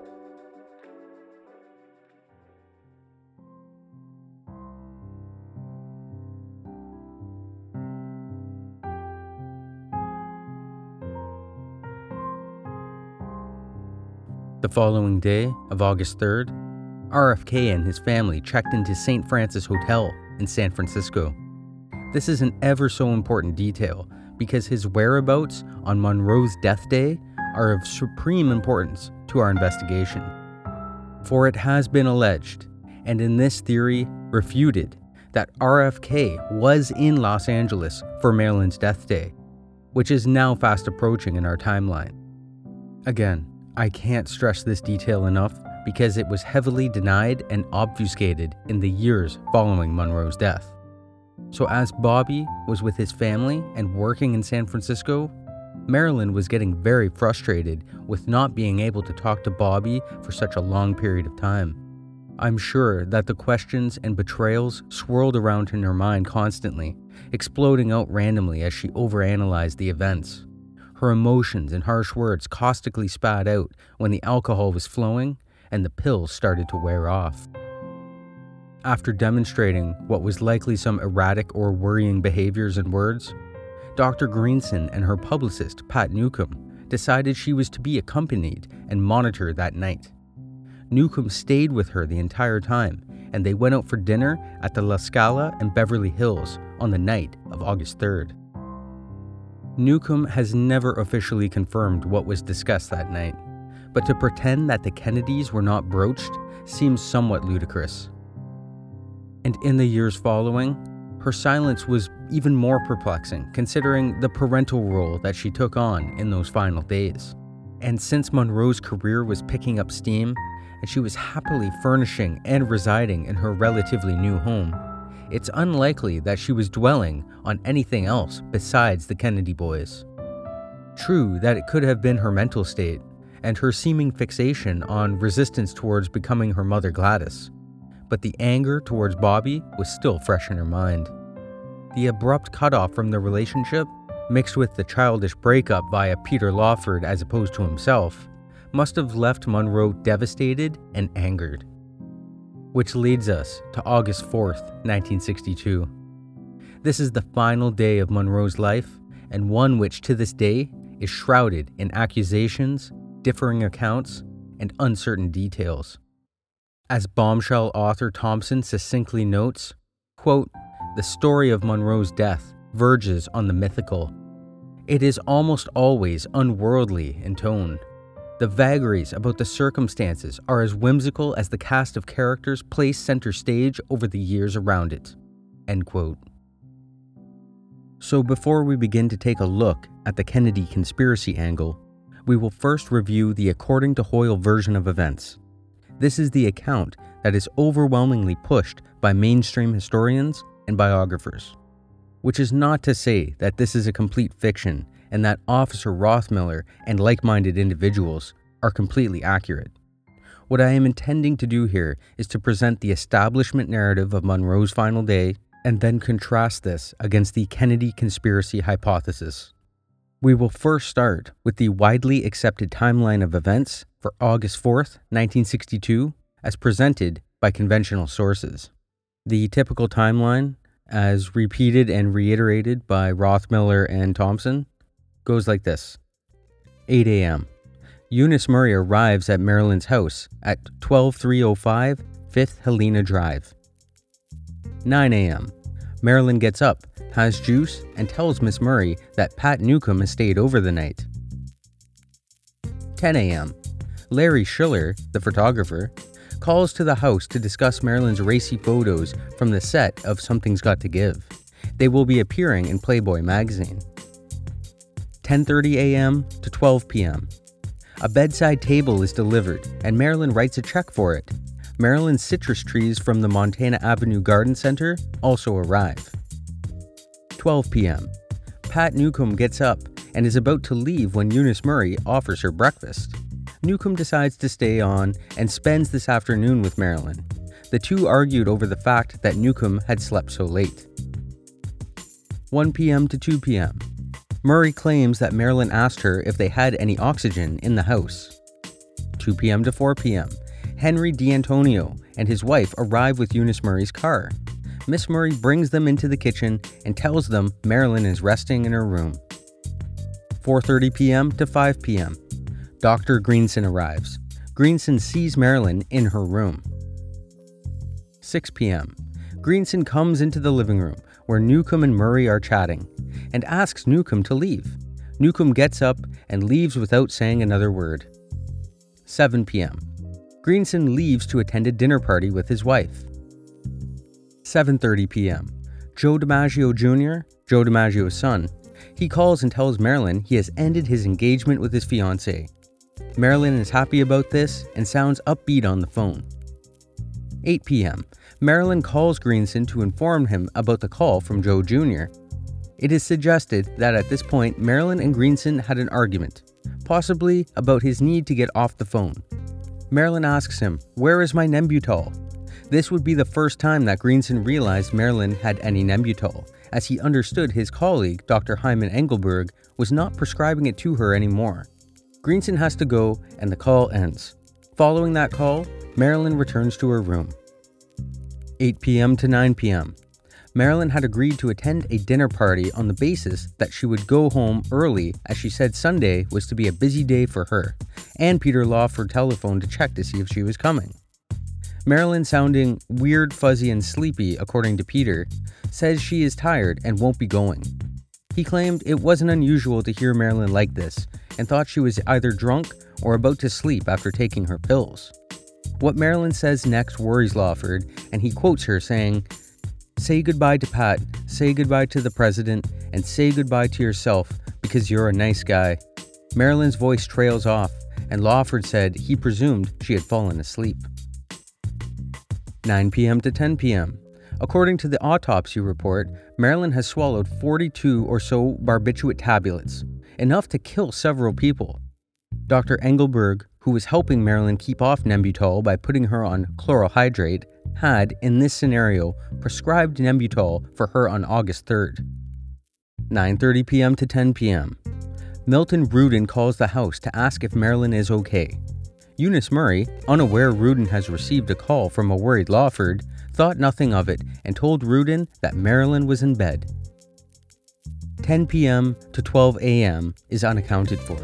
The following day of August third, R F K and his family checked into Saint Francis Hotel in San Francisco. This is an ever so important detail because his whereabouts on Monroe's death day are of supreme importance to our investigation. For it has been alleged, and in this theory refuted, that R F K was in Los Angeles for Marilyn's death day, which is now fast approaching in our timeline. Again, I can't stress this detail enough because it was heavily denied and obfuscated in the years following Monroe's death. So as Bobby was with his family and working in San Francisco, Marilyn was getting very frustrated with not being able to talk to Bobby for such a long period of time. I'm sure that the questions and betrayals swirled around in her mind constantly, exploding out randomly as she overanalyzed the events. Her emotions and harsh words caustically spat out when the alcohol was flowing and the pills started to wear off. After demonstrating what was likely some erratic or worrying behaviors and words, Doctor Greenson and her publicist, Pat Newcomb, decided she was to be accompanied and monitored that night. Newcomb stayed with her the entire time, and they went out for dinner at the La Scala in Beverly Hills on the night of August third. Newcomb has never officially confirmed what was discussed that night, but to pretend that the Kennedys were not broached seems somewhat ludicrous. And in the years following, her silence was even more perplexing considering the parental role that she took on in those final days. And since Monroe's career was picking up steam and she was happily furnishing and residing in her relatively new home, it's unlikely that she was dwelling on anything else besides the Kennedy boys. True that it could have been her mental state and her seeming fixation on resistance towards becoming her mother Gladys, but the anger towards Bobby was still fresh in her mind. The abrupt cutoff from the relationship, mixed with the childish breakup via Peter Lawford as opposed to himself, must have left Monroe devastated and angered. which leads us to August fourth, nineteen sixty-two. This is the final day of Monroe's life, and one which to this day is shrouded in accusations, differing accounts, and uncertain details. As bombshell author Thompson succinctly notes, quote, "The story of Monroe's death verges on the mythical. It is almost always unworldly in tone. The vagaries about the circumstances are as whimsical as the cast of characters placed center stage over the years around it." End quote. So before we begin to take a look at the Kennedy conspiracy angle, we will first review the according to Hoyle version of events. This is the account that is overwhelmingly pushed by mainstream historians and biographers. Which is not to say that this is a complete fiction and that Officer Rothmiller and like-minded individuals are completely accurate. What I am intending to do here is to present the establishment narrative of Monroe's final day and then contrast this against the Kennedy conspiracy hypothesis. We will first start with the widely accepted timeline of events for August fourth, nineteen sixty-two, as presented by conventional sources. The typical timeline, as repeated and reiterated by Rothmiller and Thompson, goes like this. eight a.m. Eunice Murray arrives at Marilyn's house at twelve three oh five fifth Helena Drive. nine a.m. Marilyn gets up, has juice, and tells Miss Murray that Pat Newcomb has stayed over the night. ten a.m. Larry Schiller, the photographer, calls to the house to discuss Marilyn's racy photos from the set of Something's Got to Give. They will be appearing in Playboy magazine. ten thirty a.m. to twelve p.m. A bedside table is delivered, and Marilyn writes a check for it. Marilyn's citrus trees from the Montana Avenue Garden Center also arrive. twelve p.m. Pat Newcomb gets up and is about to leave when Eunice Murray offers her breakfast. Newcomb decides to stay on and spends this afternoon with Marilyn. The two argued over the fact that Newcomb had slept so late. one p.m. to two p.m. Murray claims that Marilyn asked her if they had any oxygen in the house. two p.m. to four p.m. Henry D'Antonio and his wife arrive with Eunice Murray's car. Miss Murray brings them into the kitchen and tells them Marilyn is resting in her room. four thirty p.m. to five p.m. Doctor Greenson arrives. Greenson sees Marilyn in her room. six p.m. Greenson comes into the living room where Newcomb and Murray are chatting and asks Newcomb to leave. Newcomb gets up and leaves without saying another word. seven p.m. Greenson leaves to attend a dinner party with his wife. seven thirty p.m. Joe DiMaggio Junior, Joe DiMaggio's son, he calls and tells Marilyn he has ended his engagement with his fiancée. Marilyn is happy about this and sounds upbeat on the phone. eight p.m. Marilyn calls Greenson to inform him about the call from Joe Junior It is suggested that at this point Marilyn and Greenson had an argument, possibly about his need to get off the phone. Marilyn asks him, "Where is my Nembutol?" This would be the first time that Greenson realized Marilyn had any Nembutol, as he understood his colleague, Doctor Hyman Engelberg, was not prescribing it to her anymore. Greenson has to go, and the call ends. Following that call, Marilyn returns to her room. eight p.m. to nine p.m. Marilyn had agreed to attend a dinner party on the basis that she would go home early, as she said Sunday was to be a busy day for her, and Peter Lawford telephoned to check to see if she was coming. Marilyn, sounding weird, fuzzy, and sleepy, according to Peter, says she is tired and won't be going. He claimed it wasn't unusual to hear Marilyn like this and thought she was either drunk or about to sleep after taking her pills. What Marilyn says next worries Lawford, and he quotes her saying, "Say goodbye to Pat, say goodbye to the president, and say goodbye to yourself because you're a nice guy." Marilyn's voice trails off, and Lawford said he presumed she had fallen asleep. nine p.m. to ten p.m. According to the autopsy report, Marilyn has swallowed forty-two or so barbiturate tablets, enough to kill several people. Doctor Engelberg, who was helping Marilyn keep off Nembutol by putting her on chlorohydrate, had, in this scenario, prescribed Nembutol for her on August third. nine thirty p.m. to ten p.m. Milton Rudin calls the house to ask if Marilyn is okay. Eunice Murray, unaware Rudin has received a call from a worried Lawford, thought nothing of it and told Rudin that Marilyn was in bed. ten p.m. to twelve a.m. is unaccounted for.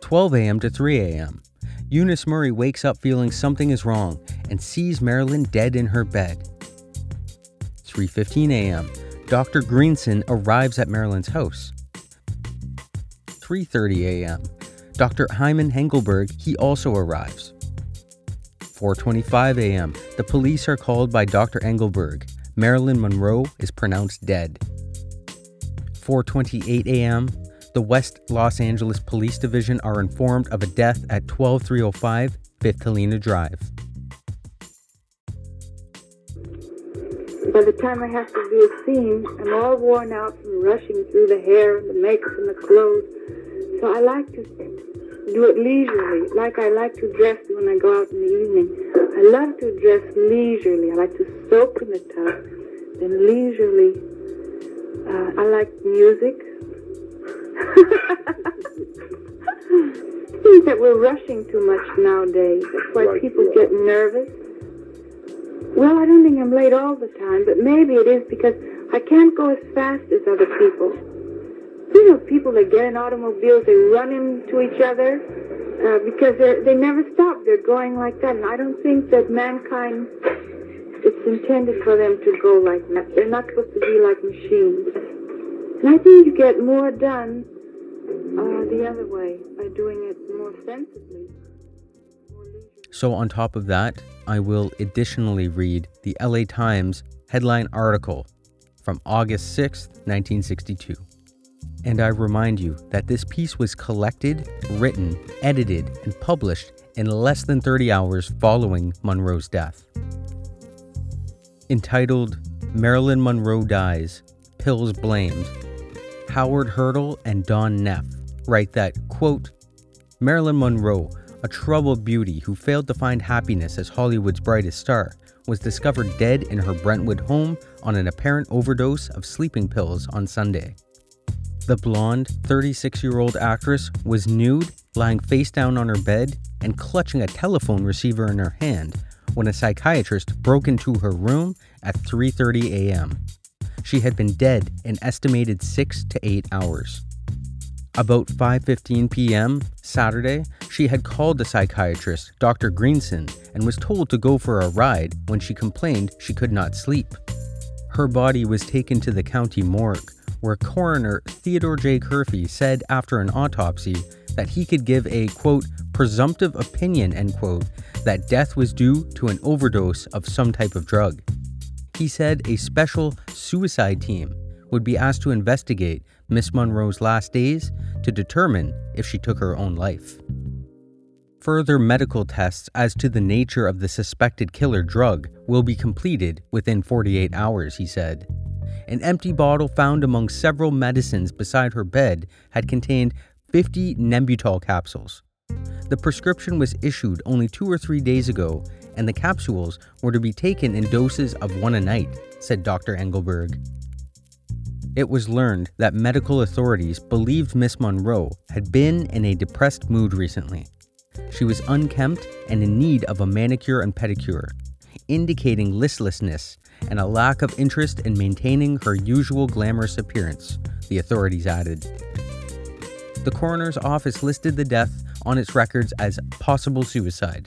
twelve a.m. to three a.m. Eunice Murray wakes up feeling something is wrong and sees Marilyn dead in her bed. three fifteen a.m. Doctor Greenson arrives at Marilyn's house. three thirty a.m. Doctor Hyman Engelberg, he also arrives. four twenty-five a.m. The police are called by Doctor Engelberg. Marilyn Monroe is pronounced dead. four twenty-eight a.m. The West Los Angeles Police Division are informed of a death at twelve three oh five Fifth Helena Drive. By the time I have to do a scene, I'm all worn out from rushing through the hair, the makeup, and the clothes. So I like to do it leisurely, like I like to dress when I go out in the evening. I love to dress leisurely. I like to soak in the tub, then leisurely. Uh, I like music. It seems that we're rushing too much nowadays. That's why people get nervous. Well, I don't think I'm late all the time, but maybe it is because I can't go as fast as other people. You know, people that get in automobiles, they run into each other uh, because they never stop. They're going like that, and I don't think that mankind, it's intended for them to go like that. They're not supposed to be like machines. And I think you get more done uh, the other way, by doing it more sensibly. So on top of that, I will additionally read the L A Times headline article from August sixth, nineteen sixty-two. And I remind you that this piece was collected, written, edited, and published in less than thirty hours following Monroe's death. Entitled, Marilyn Monroe Dies, Pills Blamed, Howard Hurdle and Don Neff write that, quote, Marilyn Monroe, a troubled beauty who failed to find happiness as Hollywood's brightest star, was discovered dead in her Brentwood home on an apparent overdose of sleeping pills on Sunday. The blonde, thirty-six-year-old actress was nude, lying face down on her bed, and clutching a telephone receiver in her hand when a psychiatrist broke into her room at three thirty a.m. She had been dead an estimated six to eight hours. About five fifteen p.m. Saturday, she had called the psychiatrist, Doctor Greenson, and was told to go for a ride when she complained she could not sleep. Her body was taken to the county morgue, where coroner Theodore J. Curfee said after an autopsy that he could give a, quote, presumptive opinion, end quote, that death was due to an overdose of some type of drug. He said a special suicide team would be asked to investigate Miss Monroe's last days to determine if she took her own life. Further medical tests as to the nature of the suspected killer drug will be completed within forty-eight hours, he said. An empty bottle found among several medicines beside her bed had contained fifty Nembutol capsules. The prescription was issued only two or three days ago, and the capsules were to be taken in doses of one a night, said Doctor Engelberg. It was learned that medical authorities believed Miss Monroe had been in a depressed mood recently. She was unkempt and in need of a manicure and pedicure, indicating listlessness and a lack of interest in maintaining her usual glamorous appearance, the authorities added. The coroner's office listed the death on its records as possible suicide,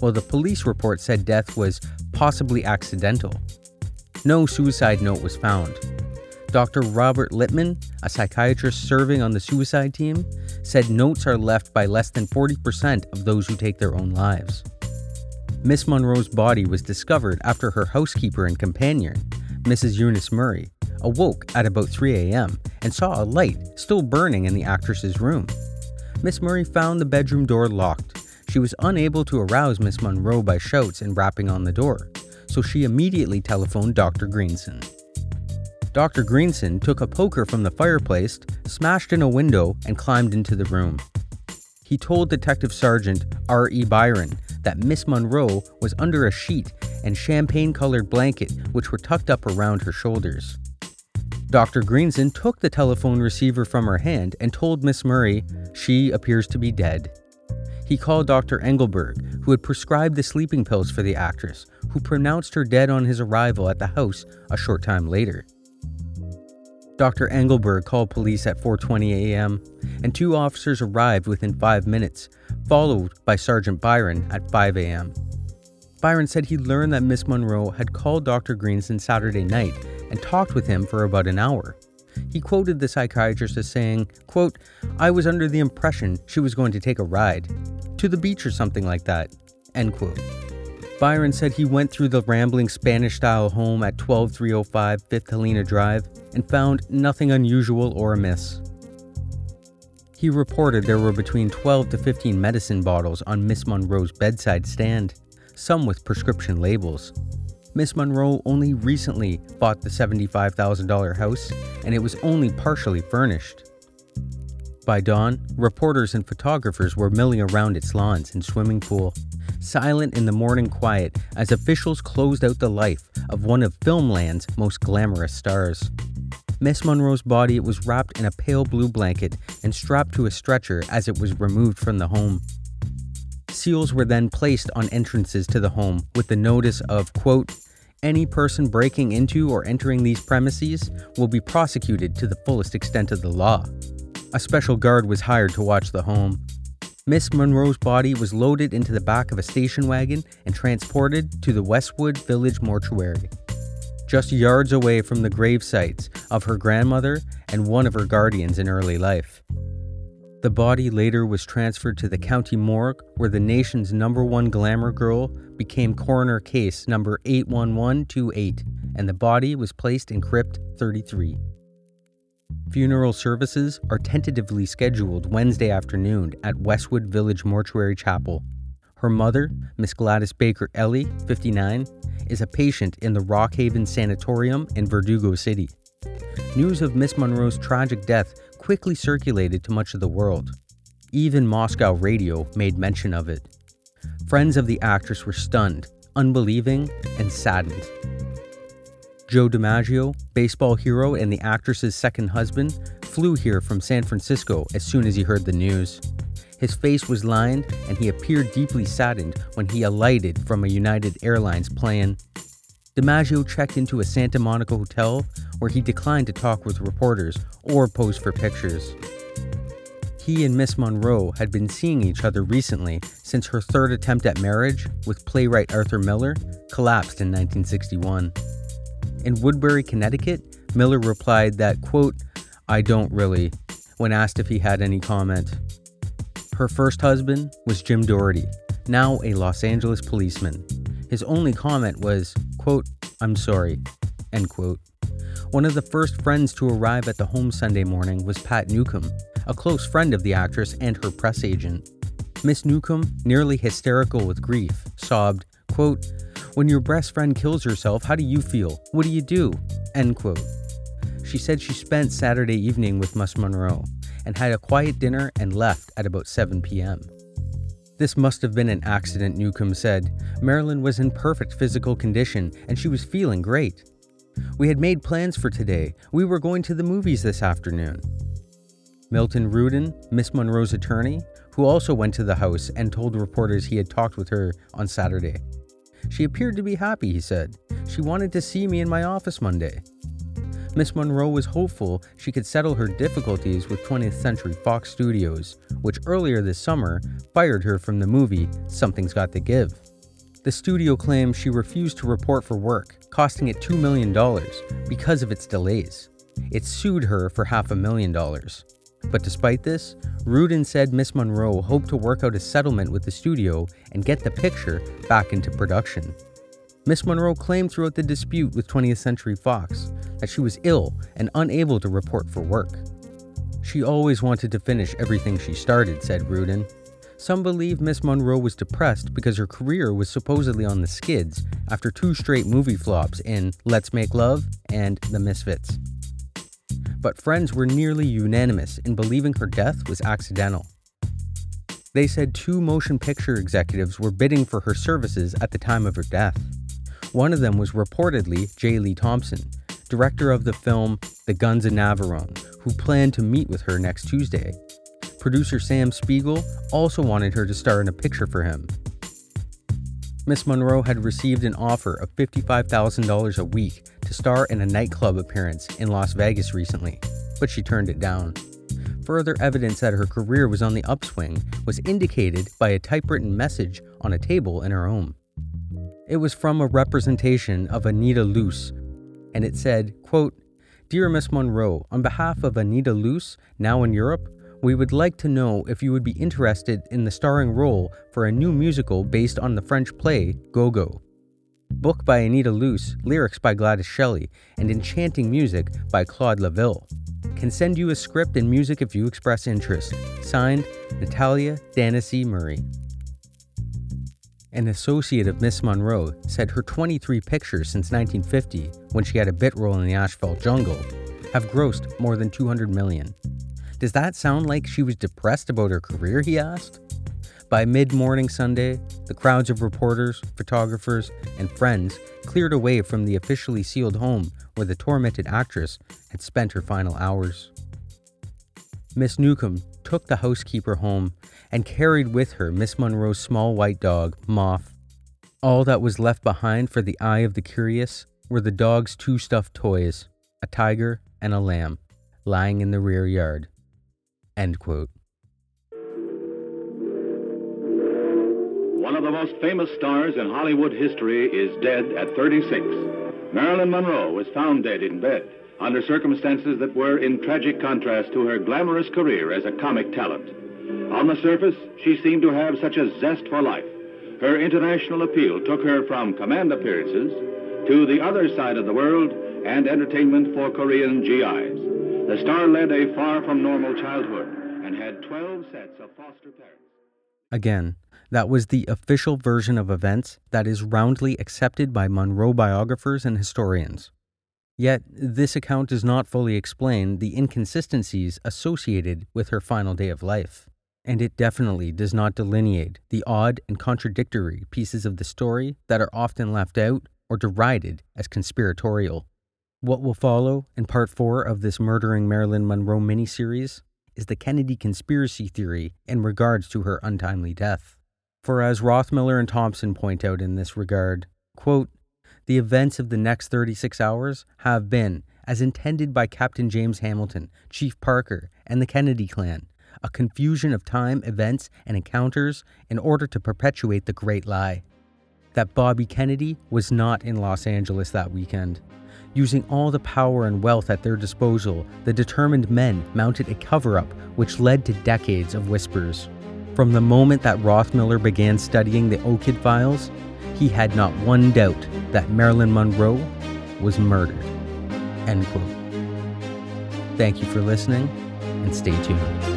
while the police report said death was possibly accidental. No suicide note was found. Doctor Robert Littman, a psychiatrist serving on the suicide team, said notes are left by less than forty percent of those who take their own lives. Miss Monroe's body was discovered after her housekeeper and companion, Missus Eunice Murray, awoke at about three a.m. and saw a light still burning in the actress's room. Miss Murray found the bedroom door locked. She was unable to arouse Miss Monroe by shouts and rapping on the door, so she immediately telephoned Doctor Greenson. Doctor Greenson took a poker from the fireplace, smashed in a window, and climbed into the room. He told Detective Sergeant R E Byron that Miss Monroe was under a sheet and champagne-colored blanket which were tucked up around her shoulders. Doctor Greenson took the telephone receiver from her hand and told Miss Murray she appears to be dead. He called Doctor Engelberg, who had prescribed the sleeping pills for the actress, who pronounced her dead on his arrival at the house a short time later. Doctor Engelberg called police at four twenty a.m., and two officers arrived within five minutes, followed by Sergeant Byron at five a.m. Byron said he learned that Miss Monroe had called Doctor Greenson Saturday night and talked with him for about an hour. He quoted the psychiatrist as saying, quote, "I was under the impression she was going to take a ride to the beach or something like that," end quote. Byron said he went through the rambling Spanish-style home at twelve three oh five Fifth Helena Drive and found nothing unusual or amiss. He reported there were between twelve to fifteen medicine bottles on Miss Monroe's bedside stand, some with prescription labels. Miss Monroe only recently bought the seventy-five thousand dollars house, and it was only partially furnished. By dawn, reporters and photographers were milling around its lawns and swimming pool, silent in the morning quiet as officials closed out the life of one of Filmland's most glamorous stars. Miss Monroe's body was wrapped in a pale blue blanket and strapped to a stretcher as it was removed from the home. Seals were then placed on entrances to the home with the notice of, quote, "Any person breaking into or entering these premises will be prosecuted to the fullest extent of the law." A special guard was hired to watch the home. Miss Monroe's body was loaded into the back of a station wagon and transported to the Westwood Village Mortuary, just yards away from the grave sites of her grandmother and one of her guardians in early life. The body later was transferred to the county morgue, where the nation's number one glamour girl became coroner case number eight one one two eight, and the body was placed in crypt thirty-three. Funeral services are tentatively scheduled Wednesday afternoon at Westwood Village Mortuary Chapel. Her mother, Miss Gladys Baker Ellie, fifty-nine, is a patient in the Rockhaven Sanatorium in Verdugo City. News of Miss Monroe's tragic death quickly circulated to much of the world. Even Moscow radio made mention of it. Friends of the actress were stunned, unbelieving, and saddened. Joe DiMaggio, baseball hero and the actress's second husband, flew here from San Francisco as soon as he heard the news. His face was lined, and he appeared deeply saddened when he alighted from a United Airlines plane. DiMaggio checked into a Santa Monica hotel where he declined to talk with reporters or pose for pictures. He and Miss Monroe had been seeing each other recently since her third attempt at marriage with playwright Arthur Miller collapsed in nineteen sixty-one. In Woodbury, Connecticut, Miller replied that, quote, "I don't really," when asked if he had any comment. Her first husband was Jim Doherty, now a Los Angeles policeman. His only comment was, quote, "I'm sorry," end quote. One of the first friends to arrive at the home Sunday morning was Pat Newcomb, a close friend of the actress and her press agent. Miss Newcomb, nearly hysterical with grief, sobbed, quote, "When your best friend kills herself, how do you feel? What do you do?" End quote. She said she spent Saturday evening with Miss Monroe and had a quiet dinner and left at about seven p.m. This must have been an accident, Newcomb said. Marilyn was in perfect physical condition, and she was feeling great. "We had made plans for today. We were going to the movies this afternoon." Milton Rudin, Miss Monroe's attorney, who also went to the house and told reporters he had talked with her on Saturday. "She appeared to be happy," he said. "She wanted to see me in my office Monday." Miss Monroe was hopeful she could settle her difficulties with twentieth century fox Studios, which earlier this summer fired her from the movie Something's Got to Give. The studio claimed she refused to report for work, costing it two million dollars because of its delays. It sued her for half a million dollars. But despite this, Rudin said Miss Monroe hoped to work out a settlement with the studio and get the picture back into production. Miss Monroe claimed throughout the dispute with twentieth century fox that she was ill and unable to report for work. "She always wanted to finish everything she started," said Rudin. Some believe Miss Monroe was depressed because her career was supposedly on the skids after two straight movie flops in Let's Make Love and The Misfits. But friends were nearly unanimous in believing her death was accidental. They said two motion picture executives were bidding for her services at the time of her death. One of them was reportedly J. Lee Thompson, director of the film The Guns of Navarone, who planned to meet with her next Tuesday. Producer Sam Spiegel also wanted her to star in a picture for him. Miss Monroe had received an offer of fifty-five thousand dollars a week to star in a nightclub appearance in Las Vegas recently, but she turned it down. Further evidence that her career was on the upswing was indicated by a typewritten message on a table in her home. It was from a representation of Anita Luce, and it said, quote, "Dear Miss Monroe, on behalf of Anita Luce, now in Europe, we would like to know if you would be interested in the starring role for a new musical based on the French play Go-Go. Book by Anita Luce, lyrics by Gladys Shelley, and enchanting music by Claude Laville. Can send you a script and music if you express interest. Signed, Natalia Danasi Murray." An associate of Miss Monroe said her twenty-three pictures since nineteen fifty, when she had a bit role in The Asphalt Jungle, have grossed more than two hundred million dollars. Does that sound like she was depressed about her career, he asked? By mid-morning Sunday, the crowds of reporters, photographers, and friends cleared away from the officially sealed home where the tormented actress had spent her final hours. Miss Newcomb took the housekeeper home and carried with her Miss Monroe's small white dog, Moth. All that was left behind for the eye of the curious were the dog's two stuffed toys, a tiger and a lamb, lying in the rear yard. End quote. One of the most famous stars in Hollywood history is dead at thirty-six. Marilyn Monroe was found dead in bed, under circumstances that were in tragic contrast to her glamorous career as a comic talent. On the surface, she seemed to have such a zest for life. Her international appeal took her from command appearances to the other side of the world and entertainment for Korean G Is. The star led a far from normal childhood and had twelve sets of foster parents. Again, that was the official version of events that is roundly accepted by Monroe biographers and historians. Yet, this account does not fully explain the inconsistencies associated with her final day of life, and it definitely does not delineate the odd and contradictory pieces of the story that are often left out or derided as conspiratorial. What will follow in part four of this Murdering Marilyn Monroe miniseries is the Kennedy conspiracy theory in regards to her untimely death. For as Rothmiller and Thompson point out in this regard, quote, "The events of the next thirty-six hours have been, as intended by Captain James Hamilton, Chief Parker, and the Kennedy clan, a confusion of time, events, and encounters in order to perpetuate the great lie that Bobby Kennedy was not in Los Angeles that weekend. Using all the power and wealth at their disposal, the determined men mounted a cover-up which led to decades of whispers. From the moment that Rothmiller began studying the O K I D files, he had not one doubt that Marilyn Monroe was murdered." End quote. Thank you for listening, and stay tuned.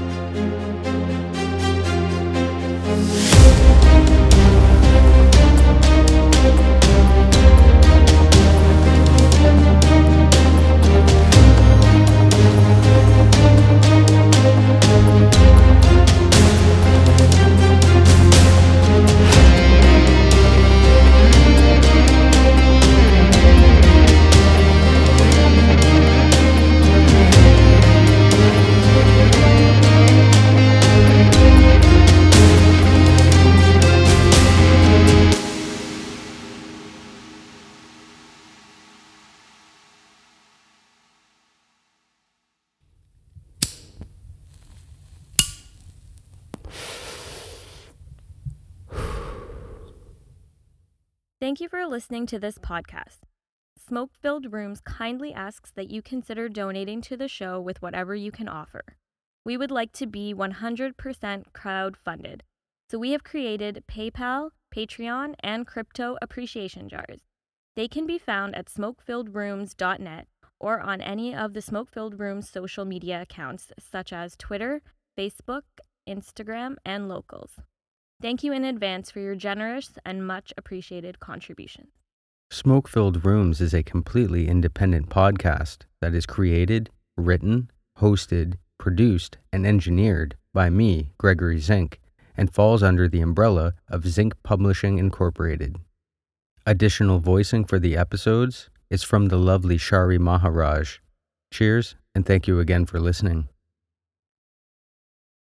Thank you for listening to this podcast. Smoke Filled Rooms kindly asks that you consider donating to the show with whatever you can offer. We would like to be one hundred percent crowdfunded, so we have created PayPal, Patreon, and crypto appreciation jars. They can be found at smoke filled rooms dot net or on any of the Smoke Filled Rooms social media accounts such as Twitter, Facebook, Instagram, and Locals. Thank you in advance for your generous and much appreciated contribution. Smoke Filled Rooms is a completely independent podcast that is created, written, hosted, produced, and engineered by me, Gregory Zink, and falls under the umbrella of Zink Publishing Incorporated. Additional voicing for the episodes is from the lovely Shari Maharaj. Cheers, and thank you again for listening.